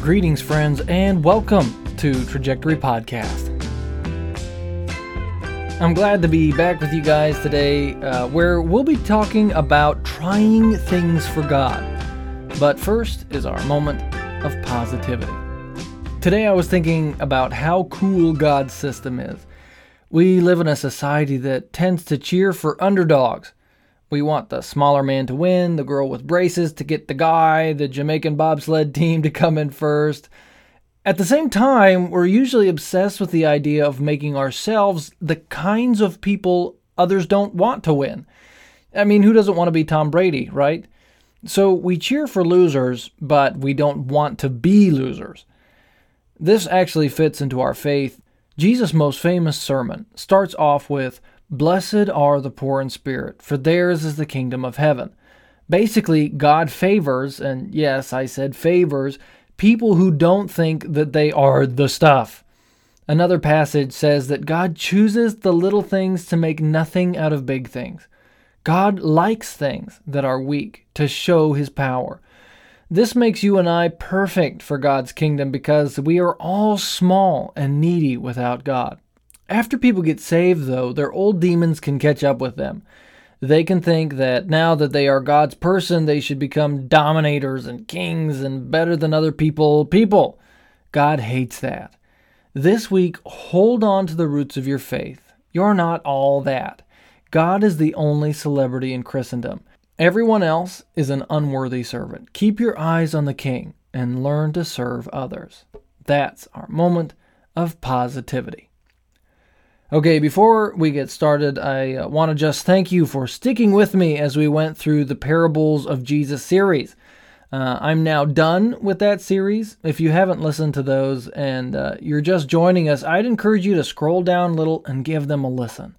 Greetings, friends, and welcome to Trajectory Podcast. I'm glad to be back with you guys today, where we'll be talking about trying things for God. But first is our moment of positivity. Today I was thinking about how cool God's system is. We live in a society that tends to cheer for underdogs. We want the smaller man to win, the girl with braces to get the guy, the Jamaican bobsled team to come in first. At the same time, we're usually obsessed with the idea of making ourselves the kinds of people others don't want to win. I mean, who doesn't want to be Tom Brady, right? So we cheer for losers, but we don't want to be losers. This actually fits into our faith. Jesus' most famous sermon starts off with, "Blessed are the poor in spirit, for theirs is the kingdom of heaven." Basically, God favors, and yes, I said favors, people who don't think that they are the stuff. Another passage says that God chooses the little things to make nothing out of big things. God likes things that are weak to show his power. This makes you and I perfect for God's kingdom because we are all small and needy without God. After people get saved, though, their old demons can catch up with them. They can think that now that they are God's person, they should become dominators and kings and better than other people. God hates that. This week, hold on to the roots of your faith. You're not all that. God is the only celebrity in Christendom. Everyone else is an unworthy servant. Keep your eyes on the King and learn to serve others. That's our moment of positivity. Okay, before we get started, I want to just thank you for sticking with me as we went through the Parables of Jesus series. I'm now done with that series. If you haven't listened to those and you're just joining us, I'd encourage you to scroll down a little and give them a listen.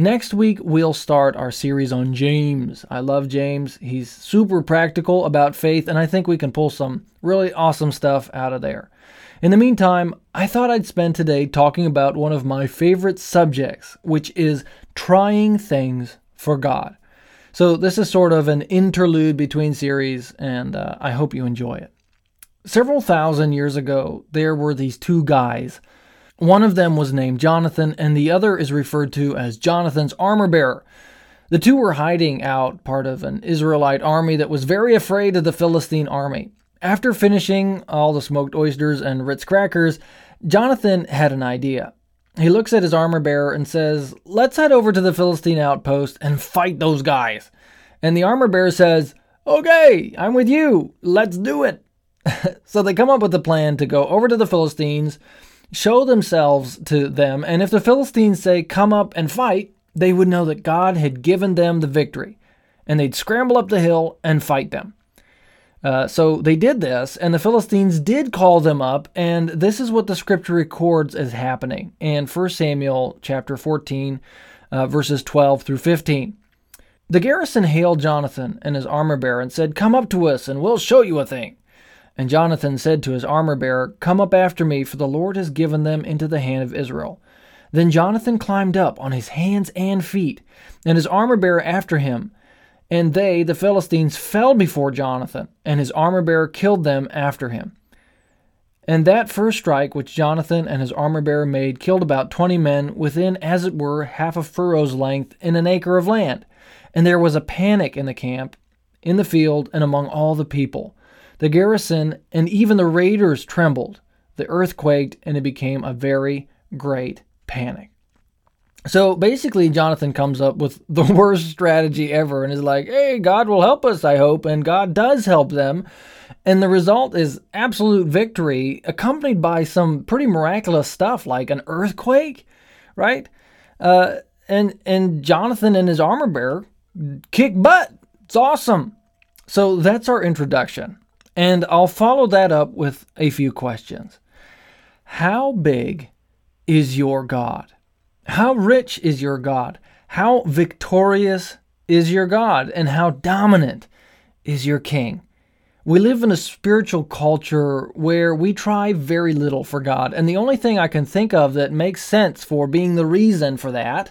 Next week, we'll start our series on James. I love James. He's super practical about faith, and I think we can pull some really awesome stuff out of there. In the meantime, I thought I'd spend today talking about one of my favorite subjects, which is trying things for God. So this is sort of an interlude between series, and I hope you enjoy it. Several thousand years ago, there were these two guys. One of them was named Jonathan, and the other is referred to as Jonathan's armor bearer. The two were hiding out, part of an Israelite army that was very afraid of the Philistine army. After finishing all the smoked oysters and Ritz crackers, Jonathan had an idea. He looks at his armor-bearer and says, "Let's head over to the Philistine outpost and fight those guys." And the armor-bearer says, "Okay, I'm with you. Let's do it." So they come up with a plan to go over to the Philistines, show themselves to them, and if the Philistines say, "Come up and fight," they would know that God had given them the victory, and they'd scramble up the hill and fight them. So they did this, and the Philistines did call them up, and this is what the scripture records as happening in 1 Samuel chapter 14, verses 12 through 15. "The garrison hailed Jonathan and his armor-bearer and said, 'Come up to us, and we'll show you a thing.' And Jonathan said to his armor-bearer, 'Come up after me, for the Lord has given them into the hand of Israel.' Then Jonathan climbed up on his hands and feet, and his armor-bearer after him. And they, the Philistines, fell before Jonathan, and his armor-bearer killed them after him. And that first strike which Jonathan and his armor-bearer made killed about 20 men within, as it were, half a furrow's length in an acre of land. And there was a panic in the camp, in the field, and among all the people. The garrison and even the raiders trembled. The earth quaked, and it became a very great panic." So basically, Jonathan comes up with the worst strategy ever and is like, "Hey, God will help us, I hope," and God does help them. And the result is absolute victory, accompanied by some pretty miraculous stuff like an earthquake, right? And Jonathan and his armor-bearer kick butt. It's awesome. So that's our introduction. And I'll follow that up with a few questions. How big is your God? How rich is your God? How victorious is your God? And how dominant is your King? We live in a spiritual culture where we try very little for God. And the only thing I can think of that makes sense for being the reason for that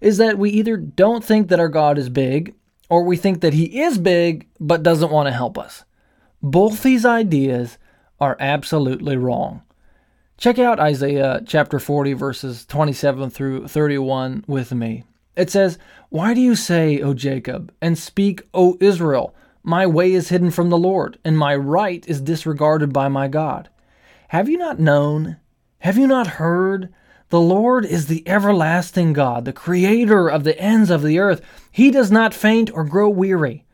is that we either don't think that our God is big, or we think that he is big but doesn't want to help us. Both these ideas are absolutely wrong. Check out Isaiah chapter 40, verses 27 through 31 with me. It says, "Why do you say, O Jacob, and speak, O Israel, my way is hidden from the Lord, and my right is disregarded by my God? Have you not known? Have you not heard? The Lord is the everlasting God, the creator of the ends of the earth. He does not faint or grow weary.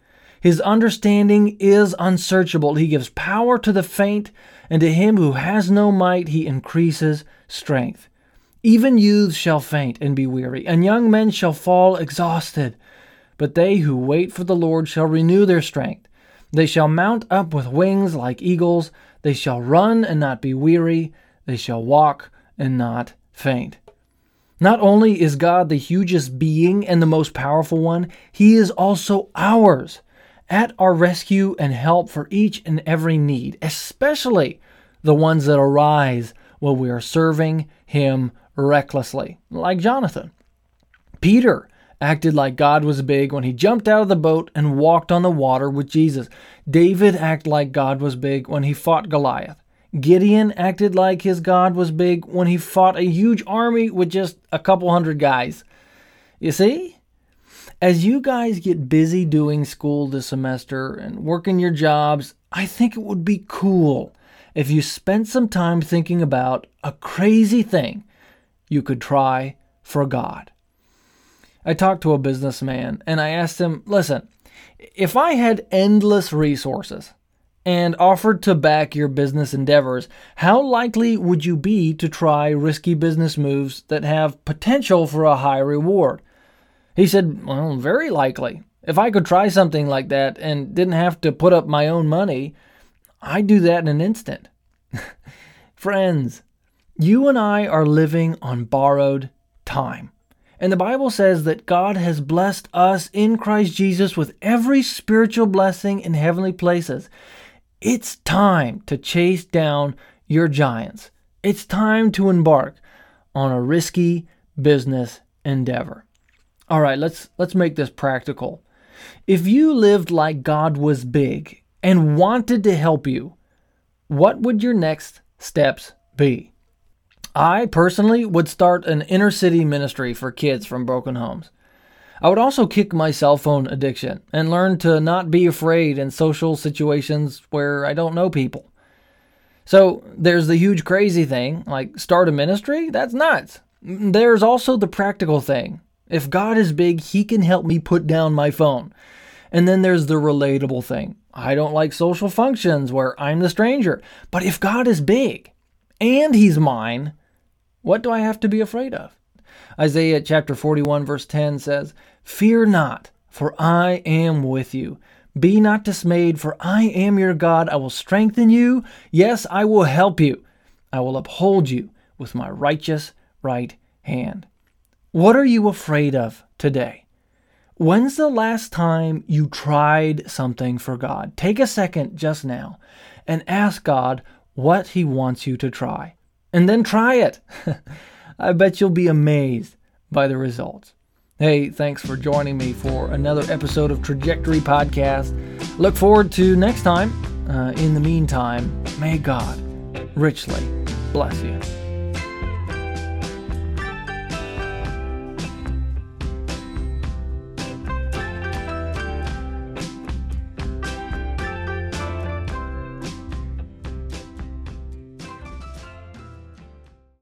His understanding is unsearchable. He gives power to the faint, and to him who has no might, he increases strength. Even youths shall faint and be weary, and young men shall fall exhausted. But they who wait for the Lord shall renew their strength. They shall mount up with wings like eagles. They shall run and not be weary. They shall walk and not faint." Not only is God the hugest being and the most powerful one, he is also ours, at our rescue and help for each and every need, especially the ones that arise while we are serving him recklessly, like Jonathan. Peter acted like God was big when he jumped out of the boat and walked on the water with Jesus. David acted like God was big when he fought Goliath. Gideon acted like his God was big when he fought a huge army with just a couple hundred guys. You see? As you guys get busy doing school this semester and working your jobs, I think it would be cool if you spent some time thinking about a crazy thing you could try for God. I talked to a businessman and I asked him, "Listen, if I had endless resources and offered to back your business endeavors, how likely would you be to try risky business moves that have potential for a high reward?" He said, "Well, very likely. If I could try something like that and didn't have to put up my own money, I'd do that in an instant." Friends, you and I are living on borrowed time. And the Bible says that God has blessed us in Christ Jesus with every spiritual blessing in heavenly places. It's time to chase down your giants. It's time to embark on a risky business endeavor. All right, let's make this practical. If you lived like God was big and wanted to help you, what would your next steps be? I personally would start an inner city ministry for kids from broken homes. I would also kick my cell phone addiction and learn to not be afraid in social situations where I don't know people. So there's the huge crazy thing, like start a ministry? That's nuts. There's also the practical thing. If God is big, he can help me put down my phone. And then there's the relatable thing. I don't like social functions where I'm the stranger. But if God is big and he's mine, what do I have to be afraid of? Isaiah chapter 41 verse 10 says, "Fear not, for I am with you. Be not dismayed, for I am your God. I will strengthen you. Yes, I will help you. I will uphold you with my righteous right hand." What are you afraid of today? When's the last time you tried something for God? Take a second just now and ask God what he wants you to try. And then try it. I bet you'll be amazed by the results. Hey, thanks for joining me for another episode of Trajectory Podcast. Look forward to next time. In the meantime, may God richly bless you.